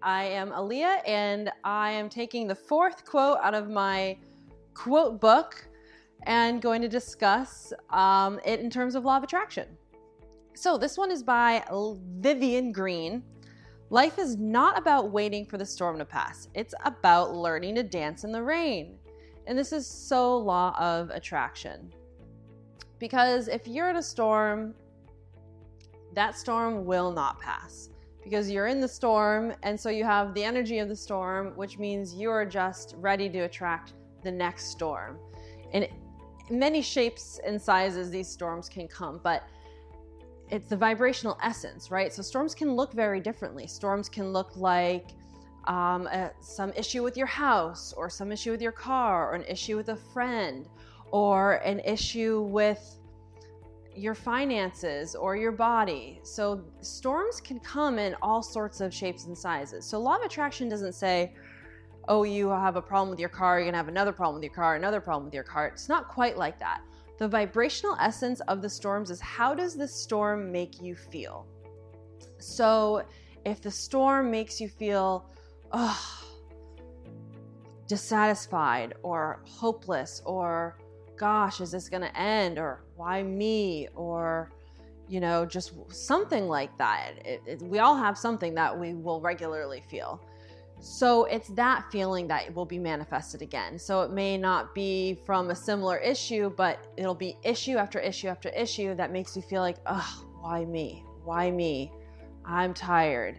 I am Aaliyah, and I am taking the fourth quote out of my quote book and going to discuss it in terms of law of attraction. So this one is by Vivian Green. Life is not about waiting for the storm to pass. It's about learning to dance in the rain. And this is so law of attraction. Because if you're in a storm, that storm will not pass. Because you're in the storm, and so you have the energy of the storm, which means you are just ready to attract the next storm. In many shapes and sizes, these storms can come, but it's the vibrational essence, right? So storms can look very differently. Storms can look like some issue with your house, or some issue with your car, or an issue with a friend, or an issue with your finances or your body. So storms can come in all sorts of shapes and sizes. So law of attraction doesn't say, oh, you have a problem with your car, you're gonna have another problem with your car, another problem with your car. It's not quite like that. The vibrational essence of the storms is, how does this storm make you feel? So if the storm makes you feel dissatisfied or hopeless, or gosh, is this gonna end, or why me, or just something like that, we all have something that we will regularly feel. So it's that feeling that will be manifested again. So it may not be from a similar issue, but it'll be issue after issue after issue that makes you feel like, oh, why me, I'm tired,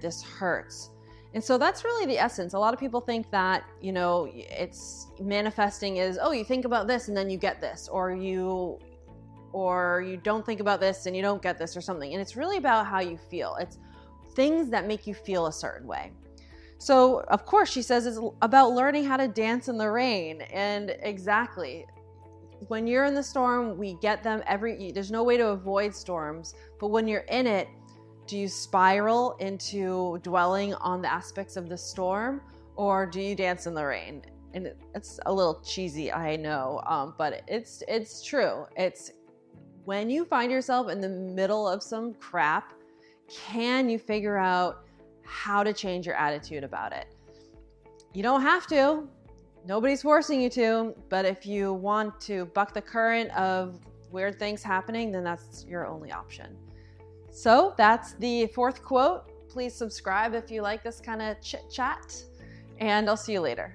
this hurts. And so that's really the essence. A lot of people think that, it's manifesting is, oh, you think about this and then you get this, or you don't think about this and you don't get this, or something. And it's really about how you feel. It's things that make you feel a certain way. So of course she says it's about learning how to dance in the rain. And exactly, when you're in the storm, we get them there's no way to avoid storms, but when you're in it, do you spiral into dwelling on the aspects of the storm, or do you dance in the rain? And it's a little cheesy, I know, but it's true. It's when you find yourself in the middle of some crap, can you figure out how to change your attitude about it? You don't have to. Nobody's forcing you to, but if you want to buck the current of weird things happening, then that's your only option. So that's the fourth quote. Please subscribe if you like this kind of chit chat, and I'll see you later.